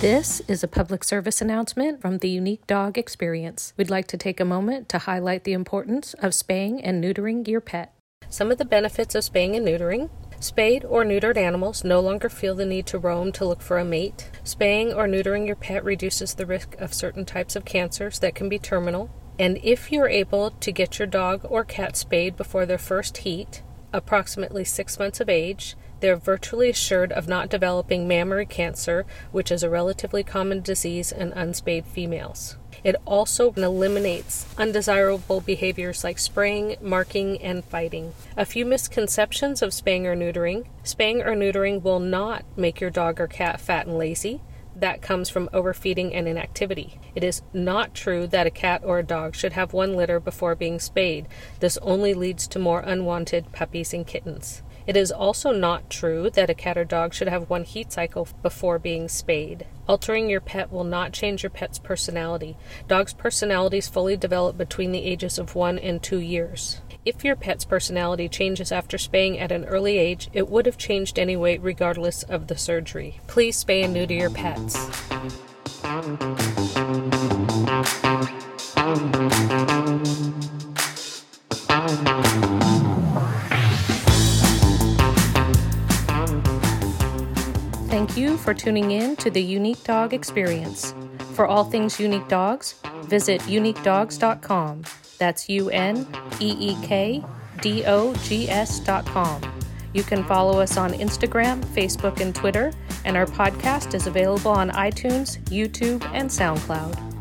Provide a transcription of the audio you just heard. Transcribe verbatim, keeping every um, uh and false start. This is a public service announcement from the Uneek Dog Experience. We'd like to take a moment to highlight the importance of spaying and neutering your pet. Some of the benefits of spaying and neutering. Spayed or neutered animals no longer feel the need to roam to look for a mate. Spaying or neutering your pet reduces the risk of certain types of cancers that can be terminal. And if you're able to get your dog or cat spayed before their first heat, approximately six months of age, they're virtually assured of not developing mammary cancer, which is a relatively common disease in unspayed females. It also eliminates undesirable behaviors like spraying, marking, and fighting. A few misconceptions of spaying or neutering. Spaying or neutering will not make your dog or cat fat and lazy. That comes from overfeeding and inactivity. It is not true that a cat or a dog should have one litter before being spayed. This only leads to more unwanted puppies and kittens. It is also not true that a cat or dog should have one heat cycle before being spayed. Altering your pet will not change your pet's personality. Dogs' personalities fully develop between the ages of one and two years. If your pet's personality changes after spaying at an early age, it would have changed anyway regardless of the surgery. Please spay and neuter your pets. Thank you for tuning in to the Uneek Dog Experience. For all things Uneek Dogs, visit uneek dogs dot com. That's U N E E K D O G S dot com. You can follow us on Instagram, Facebook, and Twitter, and our podcast is available on iTunes, YouTube, and SoundCloud.